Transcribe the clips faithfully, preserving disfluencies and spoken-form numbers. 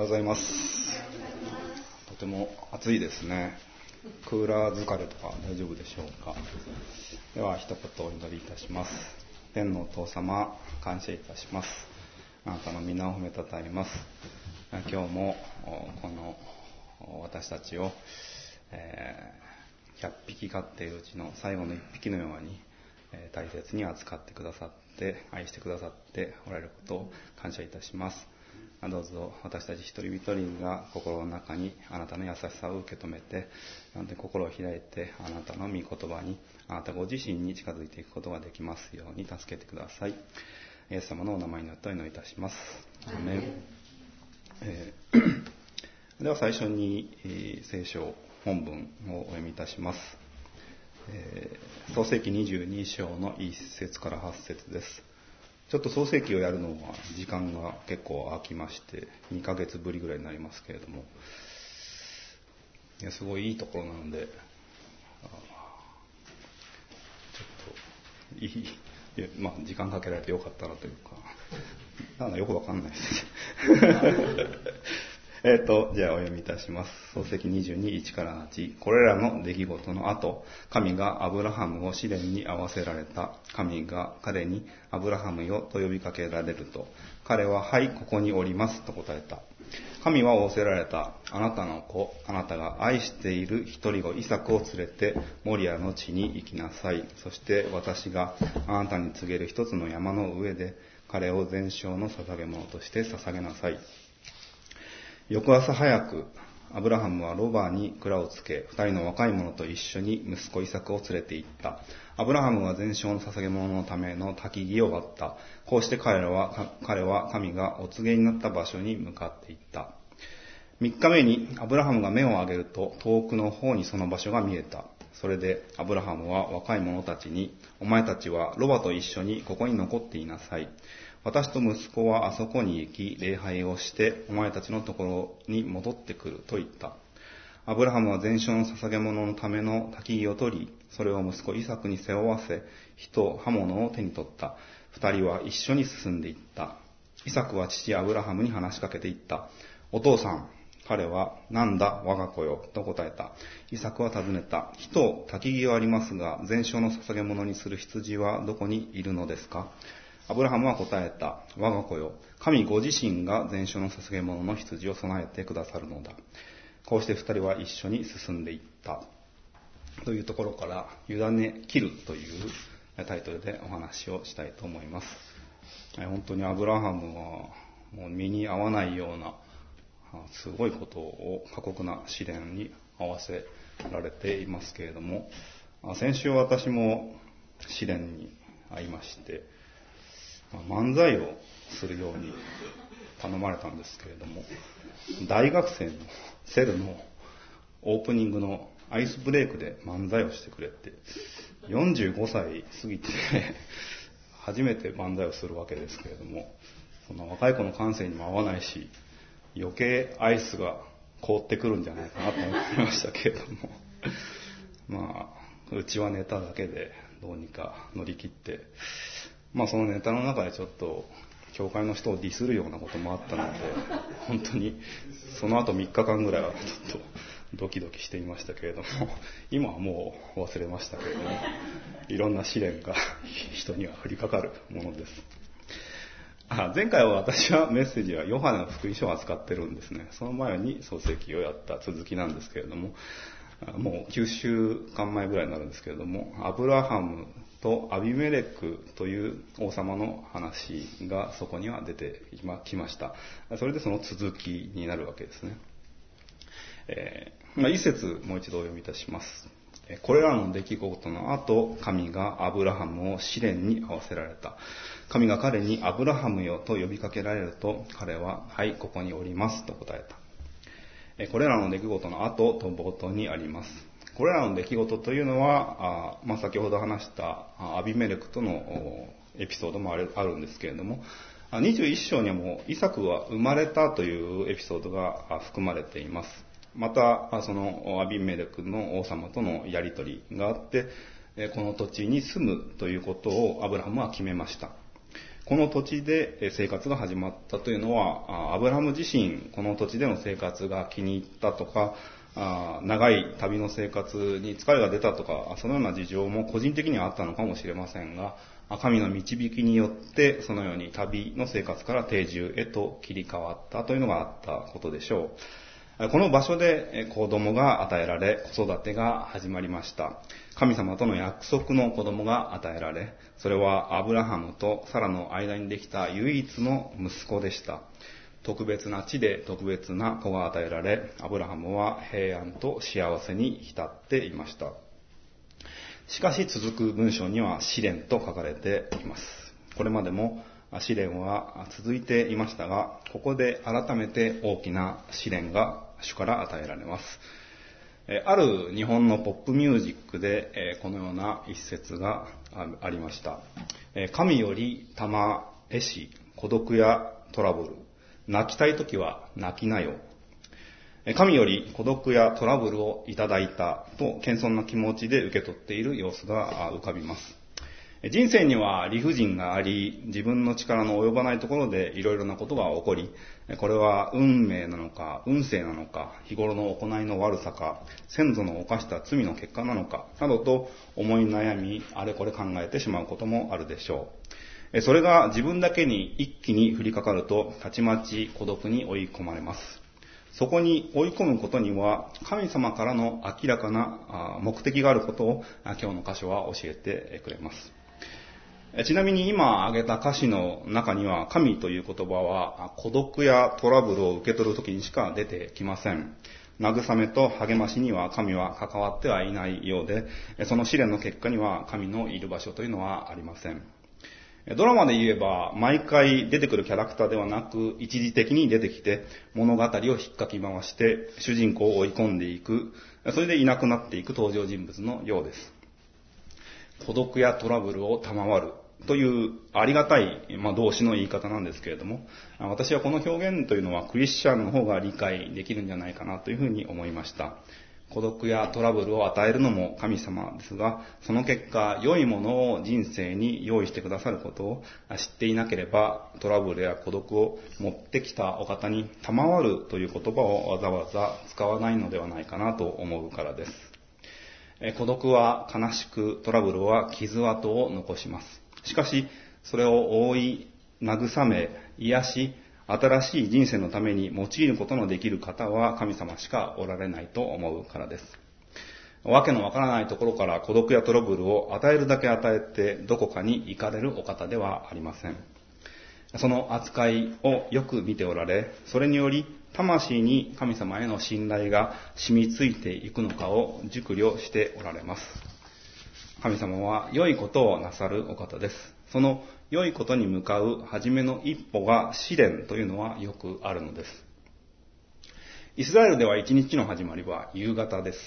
はようございます。とても暑いですね。クーラー疲れとか大丈夫でしょうか。では一言お祈りいたします。天のお父様、感謝いたします。あなたの皆を褒めたたえます。今日もこの私たちを、えー、ひゃっぴき飼っているうちの最後のいっぴきのように大切に扱ってくださって愛してくださっておられることを感謝いたします。どうぞ私たち一人一人が心の中にあなたの優しさを受け止めて、なんで心を開いてあなたの御言葉に、あなたご自身に近づいていくことができますように助けてください。イエス様のお名前によってお祈りいたします。アーメン。えー、では最初に、えー、聖書本文をお読みいたします。えー、創世記にじゅうに章のいち節からはち節です。ちょっと創世記をやるのは時間が結構空きましてにかげつぶりぐらいになりますけれども、いやすごいいいところなので、あちょっといい、いやまあ時間かけられてよかったなというか、なんかよくわかんないですえっと、じゃあお読みいたします。創世記にじゅうに、いちからはち。これらの出来事の後、神がアブラハムを試練に合わせられた。神が彼にアブラハムよと呼びかけられると、彼ははい、ここにおりますと答えた。神は仰せられた。あなたの子、あなたが愛している一人子イサクを連れて、モリアの地に行きなさい。そして私があなたに告げる一つの山の上で、彼を全焼の捧げ物として捧げなさい。翌朝早く、アブラハムはロバに蔵をつけ、二人の若い者と一緒に息子イサクを連れて行った。アブラハムは全焼の捧げ物のための焚き木を割った。こうして彼らは、彼は神がお告げになった場所に向かって行った。三日目にアブラハムが目を上げると、遠くの方にその場所が見えた。それでアブラハムは若い者たちに、お前たちはロバと一緒にここに残っていなさい。私と息子はあそこに行き、礼拝をして、お前たちのところに戻ってくると言った。アブラハムは全焼の捧げ物のための焚き木を取り、それを息子イサクに背負わせ、火と刃物を手に取った。二人は一緒に進んでいった。イサクは父アブラハムに話しかけていった。お父さん。彼は、なんだ我が子よ、と答えた。イサクは尋ねた。火と焚き木はありますが、全焼の捧げ物にする羊はどこにいるのですか？アブラハムは答えた。我が子よ、神ご自身が全焼の捧げ物の羊を備えてくださるのだ。こうして二人は一緒に進んでいった。というところから、委ね切るというタイトルでお話をしたいと思います。本当にアブラハムは、もう身に合わないような、すごいことを過酷な試練に合わせられていますけれども、先週私も試練に遭いまして、漫才をするように頼まれたんですけれども、大学生のセルのオープニングのアイスブレイクで漫才をしてくれって、よんじゅうごさい過ぎて初めて漫才をするわけですけれども、そんな若い子の感性にも合わないし、余計アイスが凍ってくるんじゃないかなと思いましたけれどもまあうちはネタだけでどうにか乗り切って、まあそのネタの中でちょっと教会の人をディスるようなこともあったので、本当にその後みっかかんぐらいはちょっとドキドキしていましたけれども、今はもう忘れましたけれども、いろんな試練が人には降りかかるものです。あ、前回は私はメッセージはヨハネの福音書を扱ってるんですね。その前に創世記をやった続きなんですけれども、もうきゅうしゅうかんまえぐらいになるんですけれども、アブラハムとアビメレクという王様の話がそこには出てきました。それでその続きになるわけですね。えー、まあ一節もう一度お読みいたします。これらの出来事の後、神がアブラハムを試練に合わせられた。神が彼にアブラハムよと呼びかけられると、彼ははい、ここにおりますと答えた。これらの出来事の後と冒頭にあります。これらの出来事というのは、あまあ、先ほど話したアビメレクとのエピソードもあるんですけれども、にじゅういっ章にはもうイサクは生まれたというエピソードが含まれています。またそのアビメレクの王様とのやり取りがあって、この土地に住むということをアブラハムは決めました。この土地で生活が始まったというのは、アブラハム自身この土地での生活が気に入ったとか、長い旅の生活に疲れが出たとか、そのような事情も個人的にはあったのかもしれませんが、神の導きによってそのように旅の生活から定住へと切り替わったというのがあったことでしょう。この場所で子供が与えられ、子育てが始まりました。神様との約束の子供が与えられ、それはアブラハムとサラの間にできた唯一の息子でした。特別な地で特別な子が与えられ、アブラハムは平安と幸せに浸っていました。しかし続く文章には試練と書かれています。これまでも試練は続いていましたが、ここで改めて大きな試練が主から与えられます。ある日本のポップミュージックでこのような一節がありました。神より玉絵師孤独やトラブル、泣きたいときは泣きなよ。神より孤独やトラブルをいただいたと謙遜な気持ちで受け取っている様子が浮かびます。人生には理不尽があり、自分の力の及ばないところでいろいろなことが起こり、これは運命なのか運勢なのか、日頃の行いの悪さか、先祖の犯した罪の結果なのかなどと思い悩み、あれこれ考えてしまうこともあるでしょう。それが自分だけに一気に降りかかると、たちまち孤独に追い込まれます。そこに追い込むことには神様からの明らかな目的があることを今日の箇所は教えてくれます。ちなみに今挙げた歌詞の中には、神という言葉は孤独やトラブルを受け取るときにしか出てきません。慰めと励ましには神は関わってはいないようで、その試練の結果には神のいる場所というのはありません。ドラマで言えば、毎回出てくるキャラクターではなく、一時的に出てきて、物語を引っかき回して、主人公を追い込んでいく、それでいなくなっていく登場人物のようです。孤独やトラブルを賜るというありがたい、まあ、動詞の言い方なんですけれども、私はこの表現というのはクリスチャンの方が理解できるんじゃないかなというふうに思いました。孤独やトラブルを与えるのも神様ですが、その結果、良いものを人生に用意してくださることを知っていなければ、トラブルや孤独を持ってきたお方に賜るという言葉をわざわざ使わないのではないかなと思うからです。孤独は悲しく、トラブルは傷跡を残します。しかし、それを覆い、慰め、癒し、新しい人生のために用いることのできる方は神様しかおられないと思うからです。わけのわからないところから孤独やトラブルを与えるだけ与えて、どこかに行かれるお方ではありません。その扱いをよく見ておられ、それにより魂に神様への信頼が染みついていくのかを熟慮しておられます。神様は良いことをなさるお方です。その良いことに向かう初めの一歩が試練というのはよくあるのです。イスラエルでは一日の始まりは夕方です。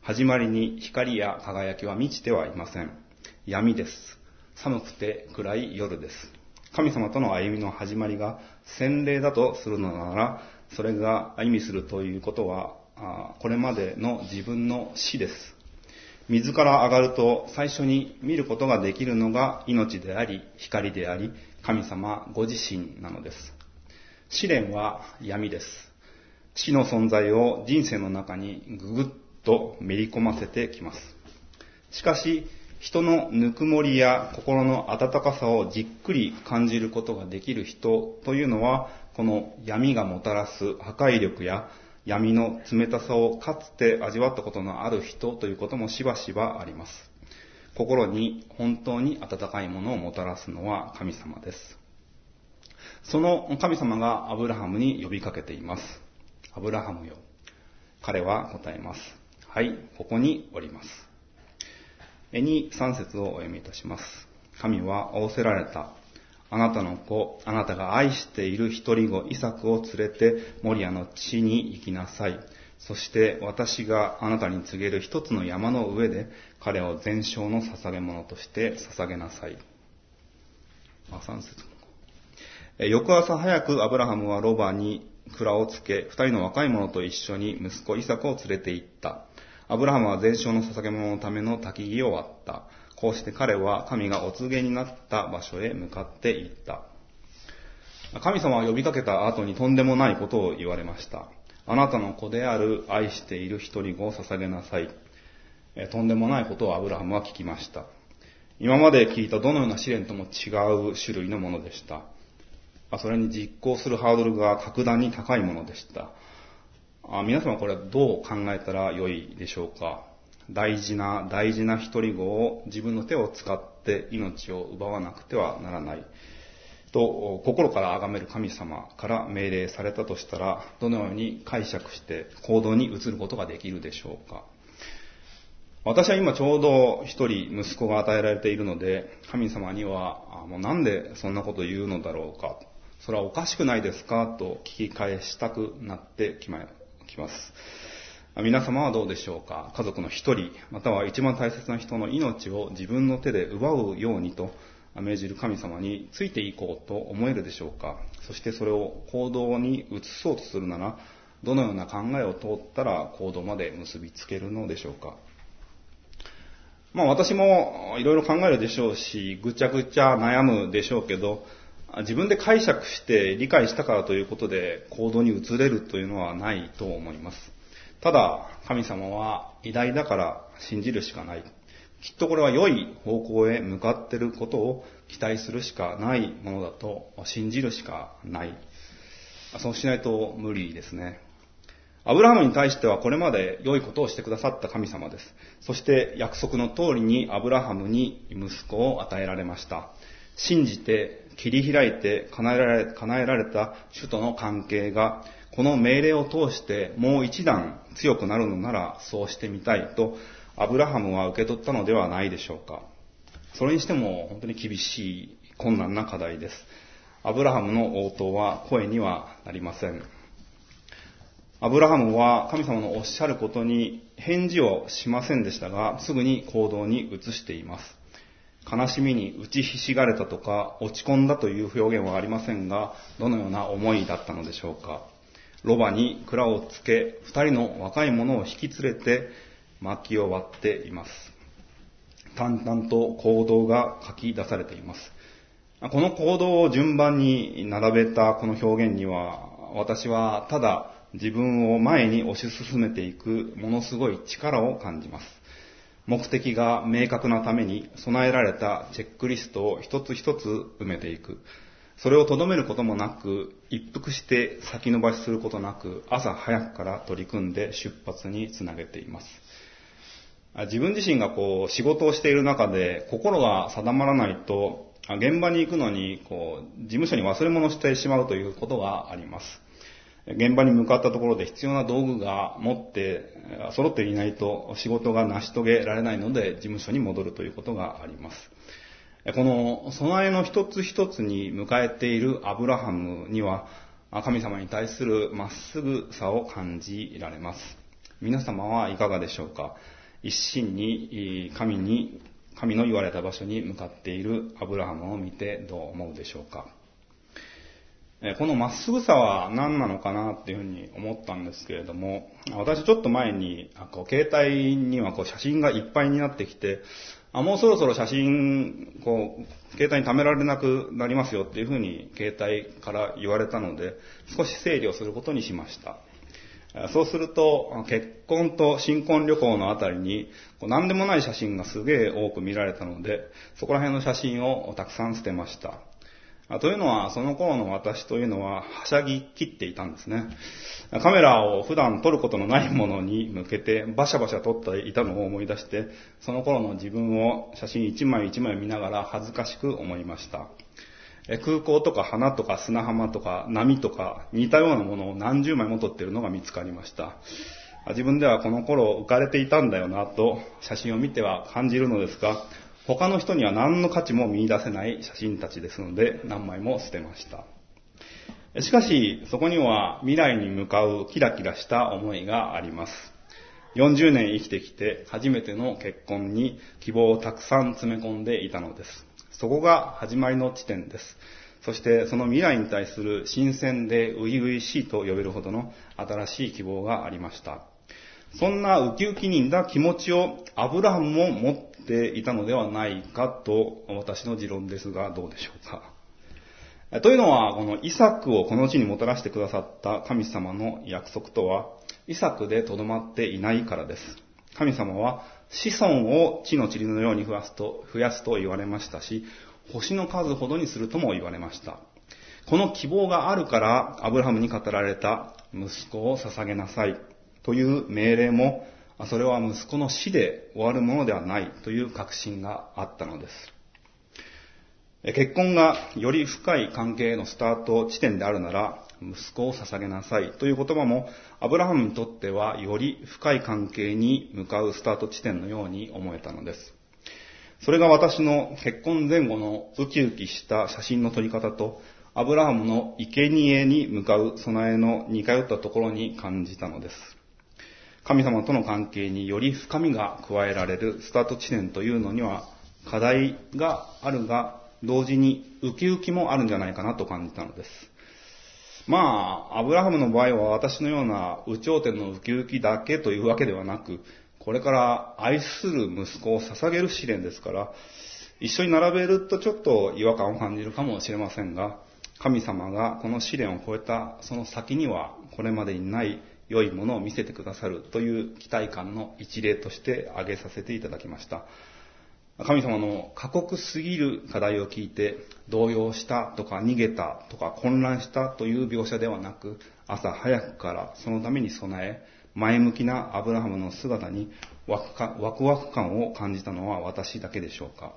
始まりに光や輝きは満ちてはいません。闇です。寒くて暗い夜です。神様との歩みの始まりが洗礼だとするのなら、それが意味するということは、これまでの自分の死です。水から上がると最初に見ることができるのが命であり、光であり、神様ご自身なのです。試練は闇です。死の存在を人生の中にぐぐっとめり込ませてきます。しかし、人のぬくもりや心の温かさをじっくり感じることができる人というのは、この闇がもたらす破壊力や闇の冷たさをかつて味わったことのある人ということもしばしばあります。心に本当に温かいものをもたらすのは神様です。その神様がアブラハムに呼びかけています。アブラハムよ。彼は答えます。はい、ここにおります。に、さん節をお読みいたします。神は仰せられた。あなたの子、あなたが愛している一人子イサクを連れてモリアの地に行きなさい。そして私があなたに告げる一つの山の上で彼を全焼の捧げ物として捧げなさい。あ、さん節。翌朝早くアブラハムはロバに鞍をつけ、二人の若い者と一緒に息子イサクを連れて行った。アブラハムは全焼の捧げ物のための焚き木を割った。こうして彼は神がお告げになった場所へ向かっていった。神様は呼びかけた後にとんでもないことを言われました。あなたの子である愛している一人子を捧げなさい。とんでもないことをアブラハムは聞きました。今まで聞いたどのような試練とも違う種類のものでした。それに実行するハードルが格段に高いものでした。皆様これはどう考えたらよいでしょうか。大事な大事な一人子を自分の手を使って命を奪わなくてはならないと心から崇める神様から命令されたとしたら、どのように解釈して行動に移ることができるでしょうか。私は今ちょうど一人息子が与えられているので、神様にはもうなんでそんなこと言うのだろうか、それはおかしくないですかと聞き返したくなってきます。皆様はどうでしょうか。家族の一人、または一番大切な人の命を自分の手で奪うようにと命じる神様についていこうと思えるでしょうか。そしてそれを行動に移そうとするなら、どのような考えを通ったら行動まで結びつけるのでしょうか。まあ私もいろいろ考えるでしょうし、ぐちゃぐちゃ悩むでしょうけど、自分で解釈して理解したからということで行動に移れるというのはないと思います。ただ神様は偉大だから信じるしかない。きっとこれは良い方向へ向かっていることを期待するしかないものだと信じるしかない。そうしないと無理ですね。アブラハムに対してはこれまで良いことをしてくださった神様です。そして約束の通りにアブラハムに息子を与えられました。信じて切り開いて叶えられ、叶えられた主との関係がこの命令を通してもう一段強くなるのならそうしてみたいとアブラハムは受け取ったのではないでしょうか。それにしても本当に厳しい困難な課題です。アブラハムの応答は声にはなりません。アブラハムは神様のおっしゃることに返事をしませんでしたが、すぐに行動に移しています。悲しみに打ちひしがれたとか落ち込んだという表現はありませんが、どのような思いだったのでしょうか。ロバに蔵をつけ、二人の若い者を引き連れて薪を割っています。淡々と行動が書き出されています。この行動を順番に並べたこの表現には、私はただ自分を前に推し進めていくものすごい力を感じます。目的が明確なために備えられたチェックリストを一つ一つ埋めていく。それをとどめることもなく、一服して先延ばしすることなく、朝早くから取り組んで出発につなげています。自分自身がこう仕事をしている中で心が定まらないと、現場に行くのにこう事務所に忘れ物してしまうということがあります。現場に向かったところで必要な道具が持って揃っていないと仕事が成し遂げられないので事務所に戻るということがあります。この備えの一つ一つに迎えているアブラハムには、神様に対するまっすぐさを感じられます。皆様はいかがでしょうか。一心に神に神の言われた場所に向かっているアブラハムを見てどう思うでしょうか。このまっすぐさは何なのかなっていうふうに思ったんですけれども、私ちょっと前にこう携帯にはこう写真がいっぱいになってきて、あもうそろそろ写真こう携帯に貯められなくなりますよっていうふうに携帯から言われたので、少し整理をすることにしました。そうすると結婚と新婚旅行のあたりにこう何でもない写真がすげえ多く見られたので、そこら辺の写真をたくさん捨てました。というのは、その頃の私というのははしゃぎ切っていたんですね。カメラを普段撮ることのないものに向けてバシャバシャ撮っていたのを思い出して、その頃の自分を写真一枚一枚見ながら恥ずかしく思いました。空港とか花とか砂浜とか波とか似たようなものを何十枚も撮っているのが見つかりました。自分ではこの頃浮かれていたんだよなと写真を見ては感じるのですが、他の人には何の価値も見出せない写真たちですので、何枚も捨てました。しかし、そこには未来に向かうキラキラした思いがあります。よんじゅうねん生きてきて、初めての結婚に希望をたくさん詰め込んでいたのです。そこが始まりの地点です。そして、その未来に対する新鮮で初々しいと呼べるほどの新しい希望がありました。そんなウキウキにんだ気持ちをアブラハムも持っていたのではないかと私の持論ですが、どうでしょうか。というのは、このイサクをこの地にもたらしてくださった神様の約束とはイサクでとどまっていないからです。神様は子孫を地の塵のように増やすと、増やすと言われましたし、星の数ほどにするとも言われました。この希望があるからアブラハムに語られた息子を捧げなさいという命令も、それは息子の死で終わるものではないという確信があったのです。結婚がより深い関係へのスタート地点であるなら、息子を捧げなさいという言葉もアブラハムにとってはより深い関係に向かうスタート地点のように思えたのです。それが私の結婚前後のウキウキした写真の撮り方と、アブラハムの生贄に向かう備えの似通ったところに感じたのです。神様との関係により深みが加えられるスタート地点というのには課題があるが、同時にウキウキもあるんじゃないかなと感じたのです。まあ、アブラハムの場合は私のような有頂天のウキウキだけというわけではなく、これから愛する息子を捧げる試練ですから、一緒に並べるとちょっと違和感を感じるかもしれませんが、神様がこの試練を超えたその先には、これまでにない良いものを見せてくださるという期待感の一例として挙げさせていただきました。神様の過酷すぎる課題を聞いて、動揺したとか逃げたとか混乱したという描写ではなく、朝早くからそのために備え、前向きなアブラハムの姿にワクワク感を感じたのは私だけでしょうか。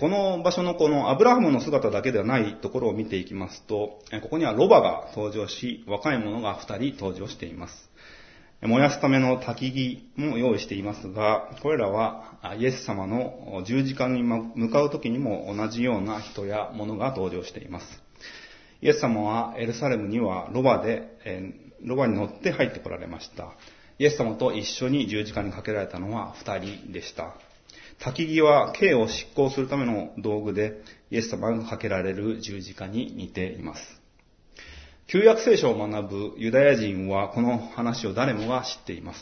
この場所のこのアブラハムの姿だけではないところを見ていきますと、ここにはロバが登場し、若い者がふたり登場しています。燃やすための焚き木も用意していますが、これらはイエス様の十字架に向かう時にも同じような人や物が登場しています。イエス様はエルサレムにはロバで、ロバに乗って入ってこられました。イエス様と一緒に十字架にかけられたのはふたりでした。焚き木は刑を執行するための道具で、イエス様がかけられる十字架に似ています。旧約聖書を学ぶユダヤ人はこの話を誰もが知っています。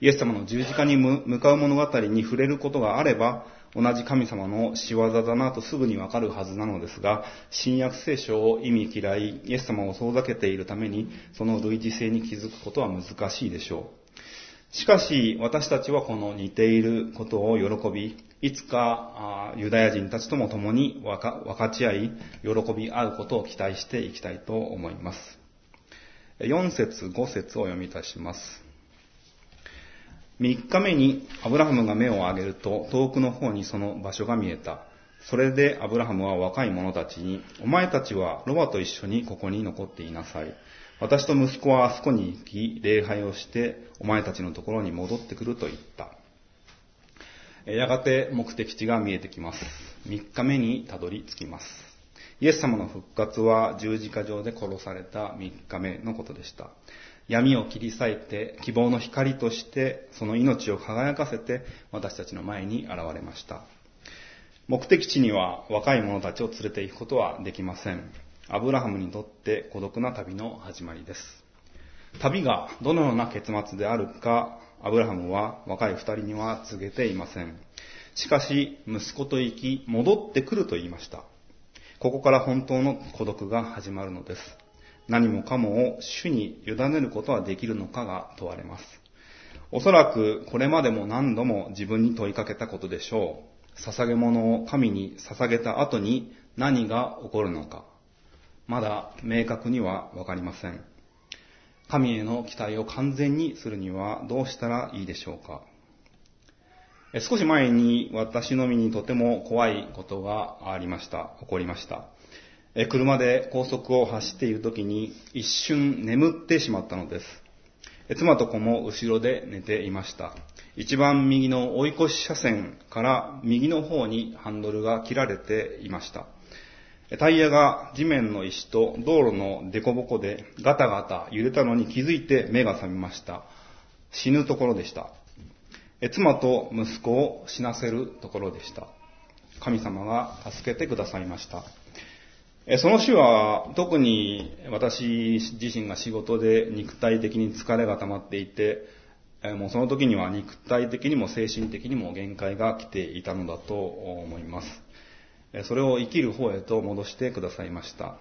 イエス様の十字架に向かう物語に触れることがあれば、同じ神様の仕業だなとすぐにわかるはずなのですが、新約聖書を忌み嫌い、イエス様を遠ざけているために、その類似性に気づくことは難しいでしょう。しかし私たちはこの似ていることを喜び、いつかユダヤ人たちとも共に分かち合い、喜び合うことを期待していきたいと思います。よん節ご節を読みいたします。みっかめにアブラハムが目を上げると、遠くの方にその場所が見えた。それでアブラハムは若い者たちに、お前たちはロバと一緒にここに残っていなさい。私と息子はあそこに行き、礼拝をして、お前たちのところに戻ってくると言った。やがて目的地が見えてきます。みっかめにたどり着きます。イエス様の復活は十字架上で殺されたみっかめのことでした。闇を切り裂いて、希望の光として、その命を輝かせて、私たちの前に現れました。目的地には若い者たちを連れて行くことはできません。アブラハムにとって孤独な旅の始まりです。旅がどのような結末であるか、アブラハムは若い二人には告げていません。しかし、息子と行き、戻ってくると言いました。ここから本当の孤独が始まるのです。何もかもを主に委ねることはできるのかが問われます。おそらくこれまでも何度も自分に問いかけたことでしょう。捧げ物を神に捧げた後に何が起こるのか。まだ明確にはわかりません。神への期待を完全にするにはどうしたらいいでしょうか。少し前に私の身にとても怖いことがありました。起こりました。車で高速を走っているときに一瞬眠ってしまったのです。妻と子も後ろで寝ていました。一番右の追い越し車線から右の方にハンドルが切られていました。タイヤが地面の石と道路の凸凹でガタガタ揺れたのに気づいて目が覚めました。死ぬところでした。妻と息子を死なせるところでした。神様が助けてくださいました。その週は特に私自身が仕事で肉体的に疲れが溜まっていて、もうその時には肉体的にも精神的にも限界が来ていたのだと思います。それを生きる方へと戻してくださいました。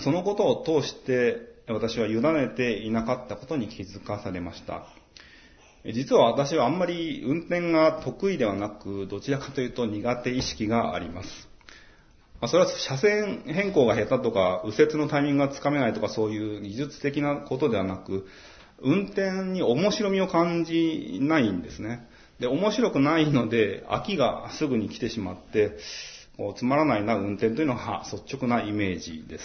そのことを通して私は委ねていなかったことに気づかされました。実は私はあんまり運転が得意ではなく、どちらかというと苦手意識があります。それは車線変更が下手とか右折のタイミングがつかめないとか、そういう技術的なことではなく、運転に面白みを感じないんですね。で、面白くないので飽きがすぐに来てしまって、こうつまらないな運転というのが率直なイメージです。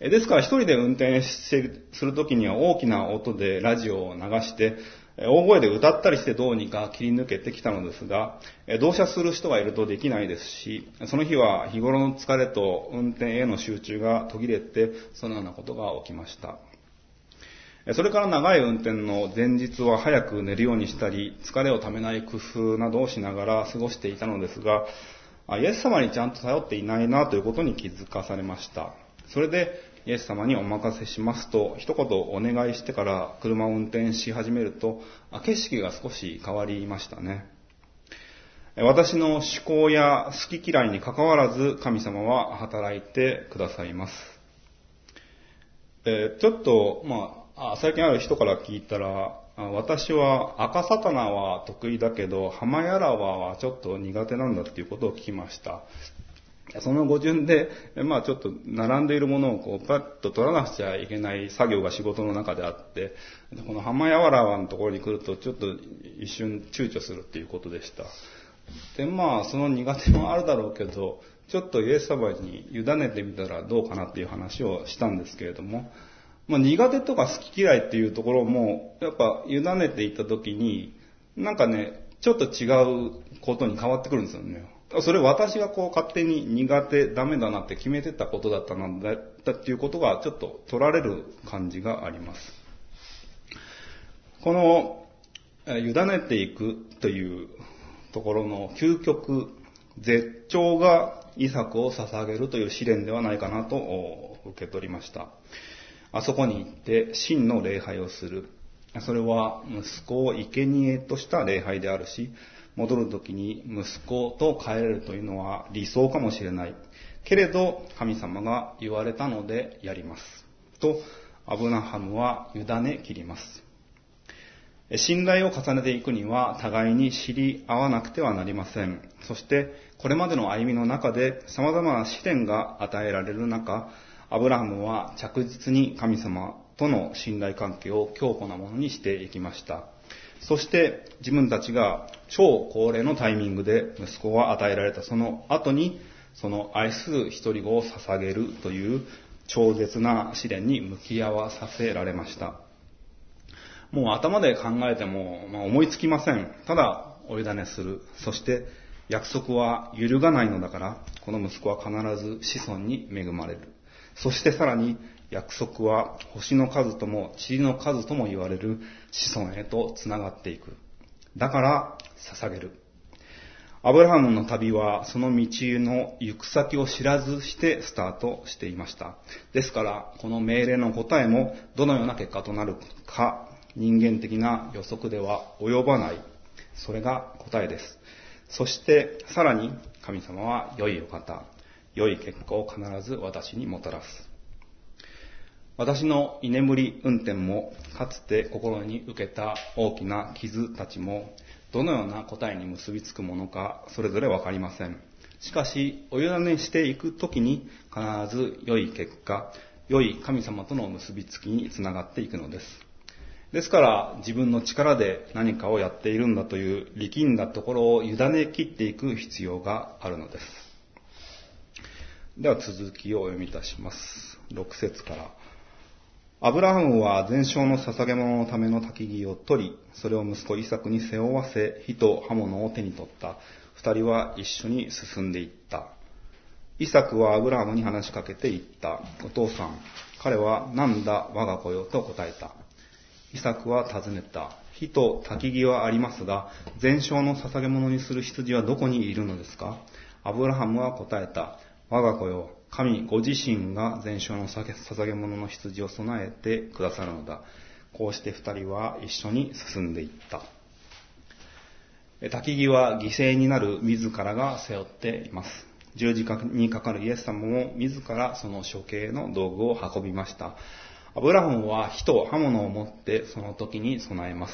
ですから一人で運転するときには大きな音でラジオを流して大声で歌ったりしてどうにか切り抜けてきたのですが、同車する人がいるとできないですし、その日は日頃の疲れと運転への集中が途切れて、そのようなことが起きました。それから長い運転の前日は早く寝るようにしたり、疲れをためない工夫などをしながら過ごしていたのですが、イエス様にちゃんと頼っていないなということに気づかされました。それでイエス様にお任せしますと一言お願いしてから車を運転し始めると、景色が少し変わりましたね。私の思考や好き嫌いにかかわらず神様は働いてくださいます。えー、ちょっと、まあ、最近ある人から聞いたら、私は赤魚は得意だけど浜やらわはちょっと苦手なんだっていうことを聞きました。その語順で、まあちょっと並んでいるものをこうパッと取らなくちゃいけない作業が仕事の中であって、この浜やわらわのところに来るとちょっと一瞬躊躇するっていうことでした。で、まあその苦手もあるだろうけど、ちょっとイエス様に委ねてみたらどうかなっていう話をしたんですけれども、まあ苦手とか好き嫌いっていうところも、やっぱ委ねていった時に、なんかね、ちょっと違うことに変わってくるんですよね。それ私がこう勝手に苦手ダメだなって決めてたことだったなんだっていうことがちょっと取られる感じがあります。この委ねていくというところの究極絶頂がイサクを捧げるという試練ではないかなと受け取りました。あそこに行って真の礼拝をする、それは息子を生贄とした礼拝であるし、戻るときに息子と帰れるというのは理想かもしれないけれど、神様が言われたのでやりますとアブラハムは委ね切ります。信頼を重ねていくには互いに知り合わなくてはなりません。そしてこれまでの歩みの中で様々な試練が与えられる中、アブラハムは着実に神様との信頼関係を強固なものにしていきました。そして自分たちが超高齢のタイミングで息子が与えられたその後に、その愛する一人子を捧げるという超絶な試練に向き合わさせられました。もう頭で考えても、まあ、思いつきません。ただお委ねする。そして約束は揺るがないのだから、この息子は必ず子孫に恵まれる。そしてさらに約束は星の数とも塵の数とも言われる子孫へとつながっていく。だから捧げる。アブラハムの旅はその道の行く先を知らずしてスタートしていました。ですからこの命令の答えもどのような結果となるか、人間的な予測では及ばない。それが答えです。そしてさらに神様は良いお方、良い結果を必ず私にもたらす。私の居眠り運転も、かつて心に受けた大きな傷たちも、どのような答えに結びつくものかそれぞれわかりません。しかしお委ねしていくときに必ず良い結果、良い神様との結びつきにつながっていくのです。ですから自分の力で何かをやっているんだという力んだところを委ね切っていく必要があるのです。では続きをお読みいたします。ろく節から。アブラハムは全焼の捧げ物のための焚き木を取り、それを息子イサクに背負わせ、火と刃物を手に取った。二人は一緒に進んでいった。イサクはアブラハムに話しかけていった。お父さん。彼はなんだ我が子よと答えた。イサクは尋ねた。火と焚き木はありますが、全焼の捧げ物にする羊はどこにいるのですか？アブラハムは答えた。我が子よ、神ご自身が全焼の捧げ物の羊を備えてくださるのだ。こうして二人は一緒に進んでいった。焚き木は犠牲になる自らが背負っています。十字架にかかるイエス様も自らその処刑の道具を運びました。アブラハムは火と刃物を持ってその時に備えます。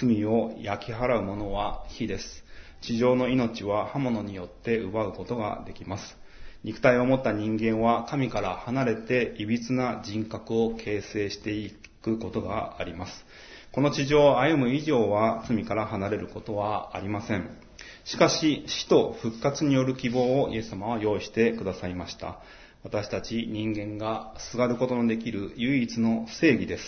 罪を焼き払うものは火です。地上の命は刃物によって奪うことができます。肉体を持った人間は神から離れて歪な人格を形成していくことがあります。この地上を歩む以上は罪から離れることはありません。しかし死と復活による希望をイエス様は用意してくださいました。私たち人間がすがることのできる唯一の正義です。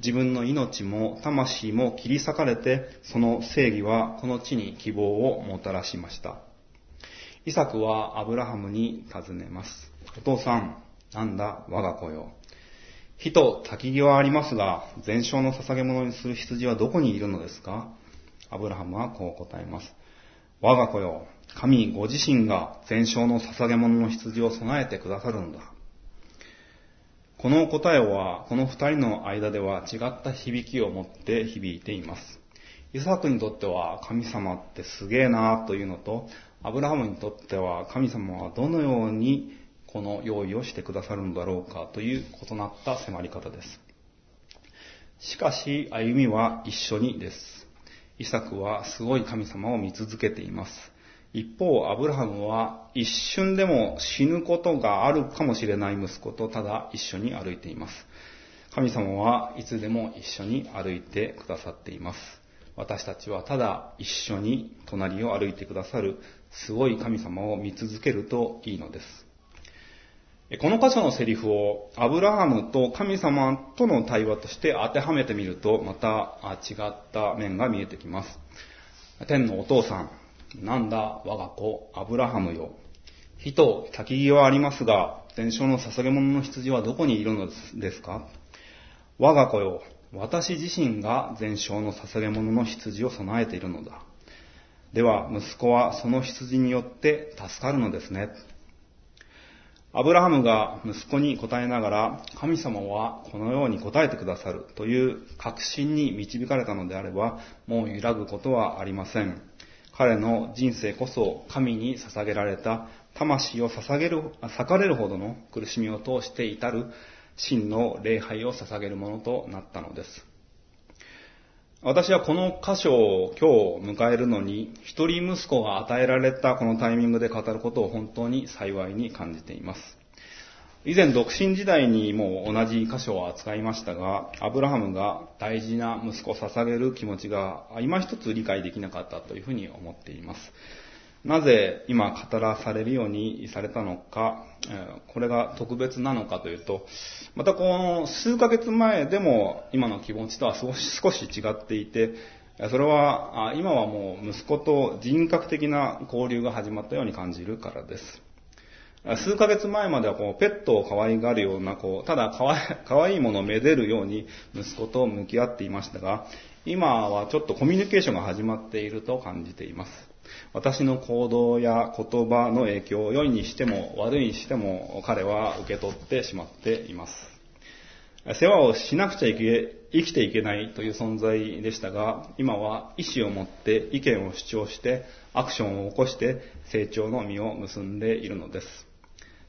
自分の命も魂も切り裂かれて、その正義はこの地に希望をもたらしました。イサクはアブラハムに尋ねます。お父さん、なんだ我が子よ。火と焚き木はありますが、全焼の捧げ物にする羊はどこにいるのですか？アブラハムはこう答えます。我が子よ、神ご自身が全焼の捧げ物の羊を備えてくださるんだ。この答えはこの二人の間では違った響きを持って響いています。イサクにとっては神様ってすげえなというのと、アブラハムにとっては神様はどのようにこの用意をしてくださるのだろうかという異なった迫り方です。しかし歩みは一緒にです。イサクはすごい神様を見続けています。一方、アブラハムは一瞬でも死ぬことがあるかもしれない息子とただ一緒に歩いています。神様はいつでも一緒に歩いてくださっています。私たちはただ一緒に隣を歩いてくださるすごい神様を見続けるといいのです。この箇所のセリフをアブラハムと神様との対話として当てはめてみると、また違った面が見えてきます。天のお父さん、なんだ我が子アブラハムよ。火と焚き木はありますが、全焼の捧げ物の羊はどこにいるのですか？我が子よ、私自身が全焼の捧げ物の羊を備えているのだ。では息子はその羊によって助かるのですね。アブラハムが息子に答えながら、神様はこのように答えてくださるという確信に導かれたのであれば、もう揺らぐことはありません。彼の人生こそ神に捧げられた魂を捧げる、裂かれるほどの苦しみを通して至る真の礼拝を捧げるものとなったのです。私はこの箇所を今日迎えるのに、一人息子が与えられたこのタイミングで語ることを本当に幸いに感じています。以前独身時代にも同じ箇所を扱いましたが、アブラハムが大事な息子を捧げる気持ちが今一つ理解できなかったというふうに思っています。なぜ今語らされるようにされたのか、これが特別なのかというと、またこの数ヶ月前でも今の気持ちとは少し少し違っていて、それは今はもう息子と人格的な交流が始まったように感じるからです。数ヶ月前まではこうペットを可愛がるような、こうただ可愛いものをめでるように息子と向き合っていましたが、今はちょっとコミュニケーションが始まっていると感じています。私の行動や言葉の影響を良いにしても悪いにしても彼は受け取ってしまっています。世話をしなくちゃいけ生きていけないという存在でしたが、今は意思を持って意見を主張してアクションを起こして成長の実を結んでいるのです。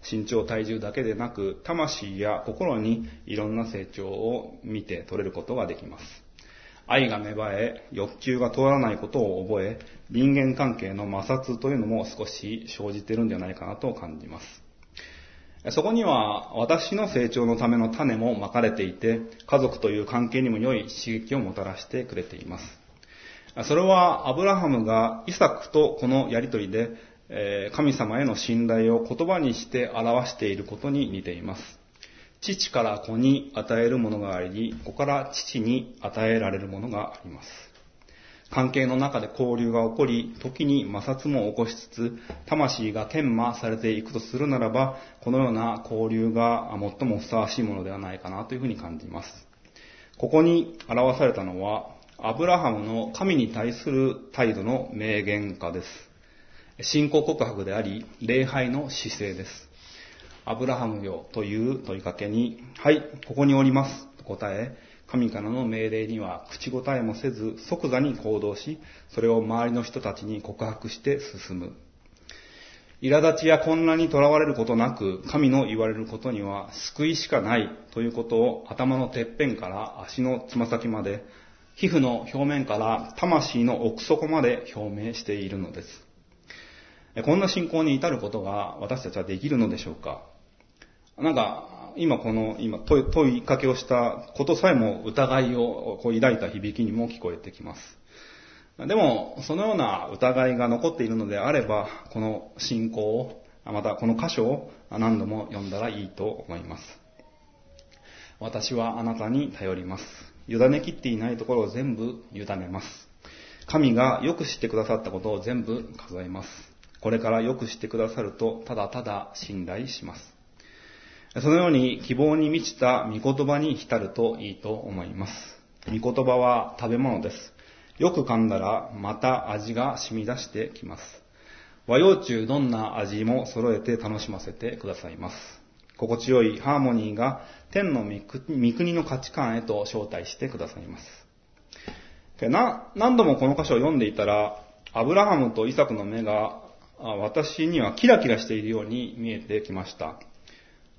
身長体重だけでなく、魂や心にいろんな成長を見て取れることができます。愛が芽生え、欲求が通らないことを覚え、人間関係の摩擦というのも少し生じているんじゃないかなと感じます。そこには私の成長のための種もまかれていて、家族という関係にも良い刺激をもたらしてくれています。それはアブラハムがイサクとこのやりとりで神様への信頼を言葉にして表していることに似ています。父から子に与えるものがあり、子から父に与えられるものがあります。関係の中で交流が起こり、時に摩擦も起こしつつ、魂が研磨されていくとするならば、このような交流が最もふさわしいものではないかなというふうに感じます。ここに表されたのはアブラハムの神に対する態度の明言化です。信仰告白であり、礼拝の姿勢です。アブラハムよという問いかけに、はい、ここにおりますと答え、神からの命令には口答えもせず即座に行動し、それを周りの人たちに告白して進む。苛立ちや混乱にとらわれることなく、神の言われることには救いしかないということを頭のてっぺんから足のつま先まで、皮膚の表面から魂の奥底まで表明しているのです。こんな信仰に至ることが私たちはできるのでしょうか。なんか今この今問いかけをしたことさえも疑いをこう抱いた響きにも聞こえてきます。でもそのような疑いが残っているのであれば、この信仰を、またこの箇所を何度も読んだらいいと思います。私はあなたに頼ります。委ねきっていないところを全部委ねます。神がよく知ってくださったことを全部数えます。これからよくしてくださるとただただ信頼します。そのように希望に満ちた御言葉に浸るといいと思います。御言葉は食べ物です。よく噛んだらまた味が染み出してきます。和洋中どんな味も揃えて楽しませてくださいます。心地よいハーモニーが天の御国の価値観へと招待してくださいます。な何度もこの箇所を読んでいたら、アブラハムとイサクの目が私にはキラキラしているように見えてきました。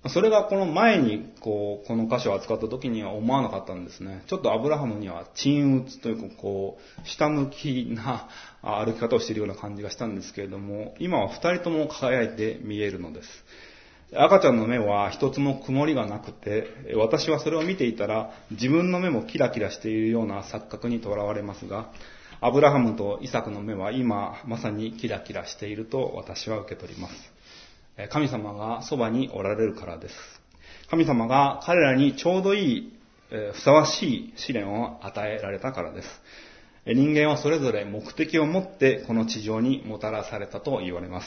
それがこの前にこうこの箇所を扱った時には思わなかったんですね。ちょっとアブラハムには沈鬱というかこう下向きな歩き方をしているような感じがしたんですけれども、今は二人とも輝いて見えるのです。赤ちゃんの目は一つも曇りがなくて、私はそれを見ていたら自分の目もキラキラしているような錯覚にとらわれますが、アブラハムとイサクの目は今まさにキラキラしていると私は受け取ります。神様がそばにおられるからです。神様が彼らにちょうどいい、えー、ふさわしい試練を与えられたからです。人間はそれぞれ目的を持ってこの地上にもたらされたと言われます。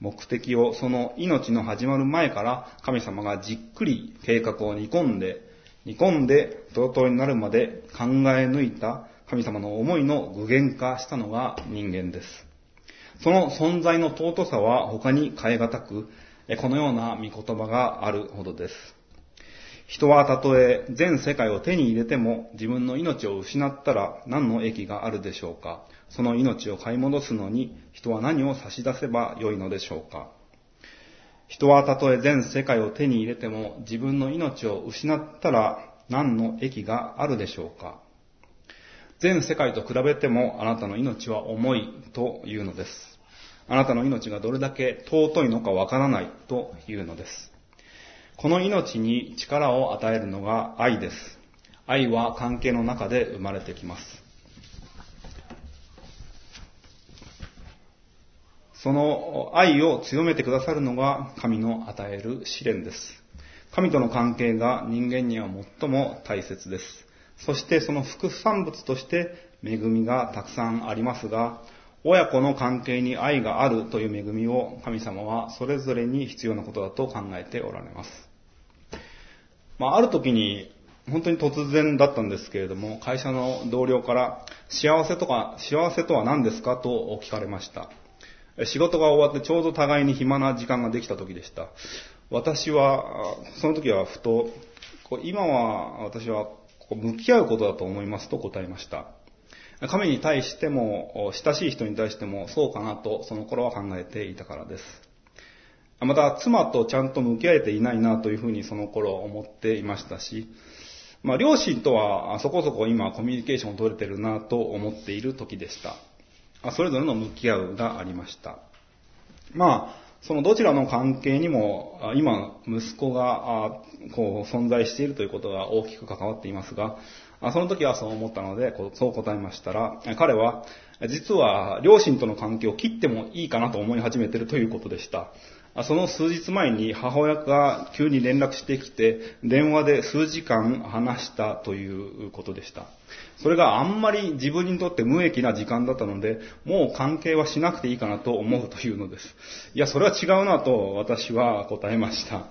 目的を、その命の始まる前から神様がじっくり計画を煮込んで煮込んで同等になるまで考え抜いた神様の思いの具現化したのが人間です。その存在の尊さは他に変え難く、このような御言葉があるほどです。人はたとえ全世界を手に入れても、自分の命を失ったら何の益があるでしょうか。その命を買い戻すのに人は何を差し出せばよいのでしょうか。人はたとえ全世界を手に入れても、自分の命を失ったら何の益があるでしょうか。全世界と比べてもあなたの命は重いというのです。あなたの命がどれだけ尊いのかわからないというのです。この命に力を与えるのが愛です。愛は関係の中で生まれてきます。その愛を強めてくださるのが神の与える試練です。神との関係が人間には最も大切です。そしてその副産物として恵みがたくさんありますが、親子の関係に愛があるという恵みを神様はそれぞれに必要なことだと考えておられます。まあ、ある時に本当に突然だったんですけれども、会社の同僚から幸せとか幸せとは何ですかと聞かれました。仕事が終わってちょうど互いに暇な時間ができた時でした。私はその時はふと、今は私は向き合うことだと思いますと答えました。神に対しても親しい人に対してもそうかなとその頃は考えていたからです。また妻とちゃんと向き合えていないなというふうにその頃思っていましたし、まあ、両親とはそこそこ今コミュニケーションを取れてるなと思っている時でした。それぞれの向き合うがありました。まあそのどちらの関係にも今息子がこう存在しているということが大きく関わっていますが、その時はそう思ったのでそう答えましたら、彼は実は両親との関係を切ってもいいかなと思い始めているということでした。その数日前に母親が急に連絡してきて、電話で数時間話したということでした。それがあんまり自分にとって無益な時間だったので、もう関係はしなくていいかなと思うというのです。いや、それは違うなと私は答えました。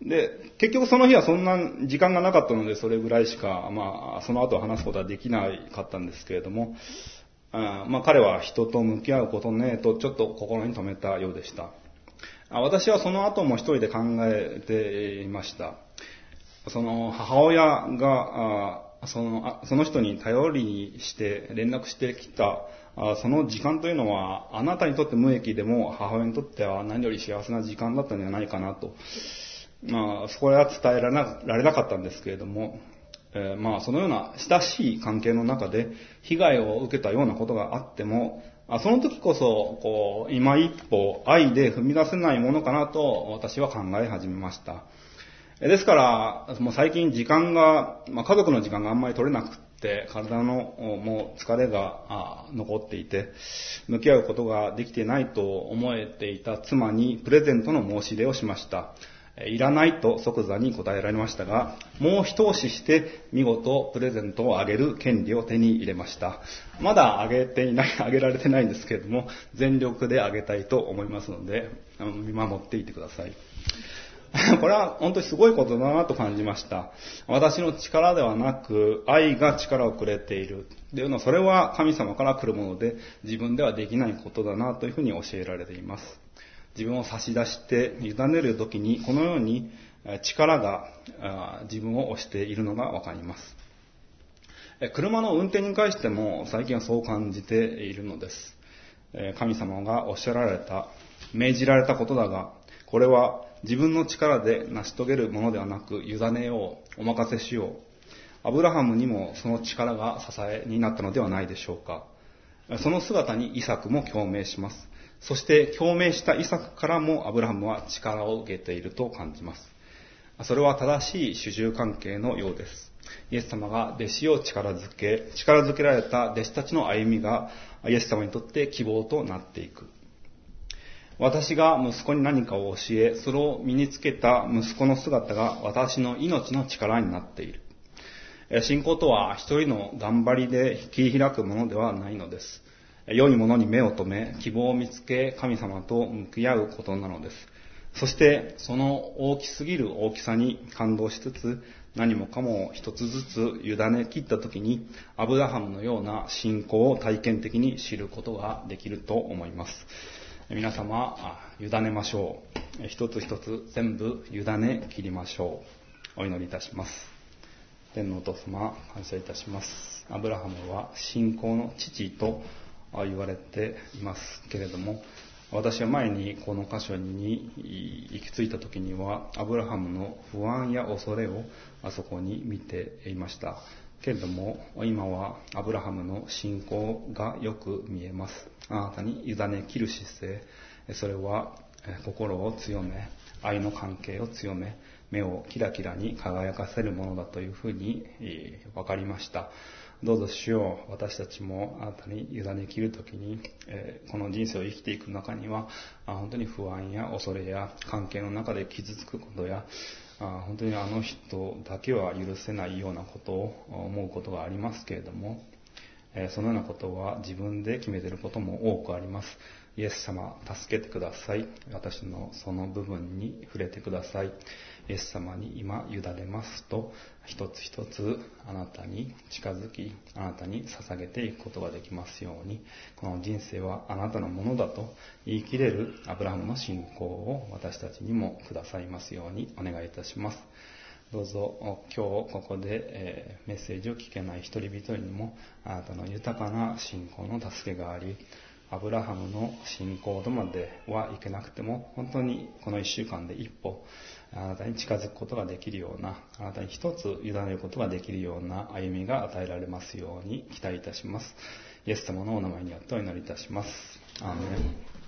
で、結局その日はそんな時間がなかったので、それぐらいしか、まあ、その後話すことはできなかったんですけれども、あまあ、彼は人と向き合うことねとちょっと心に留めたようでした。私はその後も一人で考えていました。その母親がその、その人に頼りにして連絡してきたその時間というのは、あなたにとって無益でも母親にとっては何より幸せな時間だったんじゃないかなと、まあ、そこは伝えられな、られなかったんですけれども、えー、まあそのような親しい関係の中で被害を受けたようなことがあっても、その時こそこう今一歩愛で踏み出せないものかなと私は考え始めました。ですからもう最近時間が、まあ、家族の時間があんまり取れなくて、体のもう疲れが残っていて向き合うことができてないと思えていた妻にプレゼントの申し出をしました。いらないと即座に答えられましたが、もう一押しして見事プレゼントをあげる権利を手に入れました。まだあげていない、あげられてないんですけれども、全力であげたいと思いますので、見守っていてください。これは本当にすごいことだなと感じました。私の力ではなく、愛が力をくれている。というのは、それは神様から来るもので、自分ではできないことだなというふうに教えられています。自分を差し出して委ねるときに、このように力が自分を押しているのがわかります。車の運転に関しても最近はそう感じているのです。神様がおっしゃられた、命じられたことだが、これは自分の力で成し遂げるものではなく、委ねよう、お任せしよう。アブラハムにもその力が支えになったのではないでしょうか。その姿にイサクも共鳴します。そして共鳴したイサクからもアブラハムは力を受けていると感じます。それは正しい主従関係のようです。イエス様が弟子を力づけ、力づけられた弟子たちの歩みがイエス様にとって希望となっていく。私が息子に何かを教え、それを身につけた息子の姿が私の命の力になっている。信仰とは一人の頑張りで切り開くものではないのです。良いものに目を留め、希望を見つけ、神様と向き合うことなのです。そして、その大きすぎる大きさに感動しつつ、何もかも一つずつ委ね切ったときに、アブラハムのような信仰を体験的に知ることができると思います。皆様、委ねましょう。一つ一つ全部委ね切りましょう。お祈りいたします。天のお父様、感謝いたします。アブラハムは信仰の父と、言われていますけれども、私は前にこの箇所に行き着いた時にはアブラハムの不安や恐れをあそこに見ていましたけれども、今はアブラハムの信仰がよく見えます。あなたに委ね切る姿勢、それは心を強め、愛の関係を強め、目をキラキラに輝かせるものだというふうに分かりました。どうぞ主よ、私たちもあなたに委ねきるときに、えー、この人生を生きていく中には、あ本当に不安や恐れや関係の中で傷つくことや、あ本当にあの人だけは許せないようなことを思うことがありますけれども、えー、そのようなことは自分で決めていることも多くあります。イエス様、助けてください。私のその部分に触れてください。イエス様に今委ねますと、一つ一つあなたに近づき、あなたに捧げていくことができますように、この人生はあなたのものだと言い切れるアブラハムの信仰を私たちにもくださいますようにお願いいたします。どうぞ今日ここでメッセージを聞けない一人一人にも、あなたの豊かな信仰の助けがあり、アブラハムの信仰とまではいけなくても、本当にこの一週間で一歩あなたに近づくことができるような、あなたに一つ委ねることができるような歩みが与えられますように期待いたします。イエス様のお名前によってお祈りいたします。アーメン。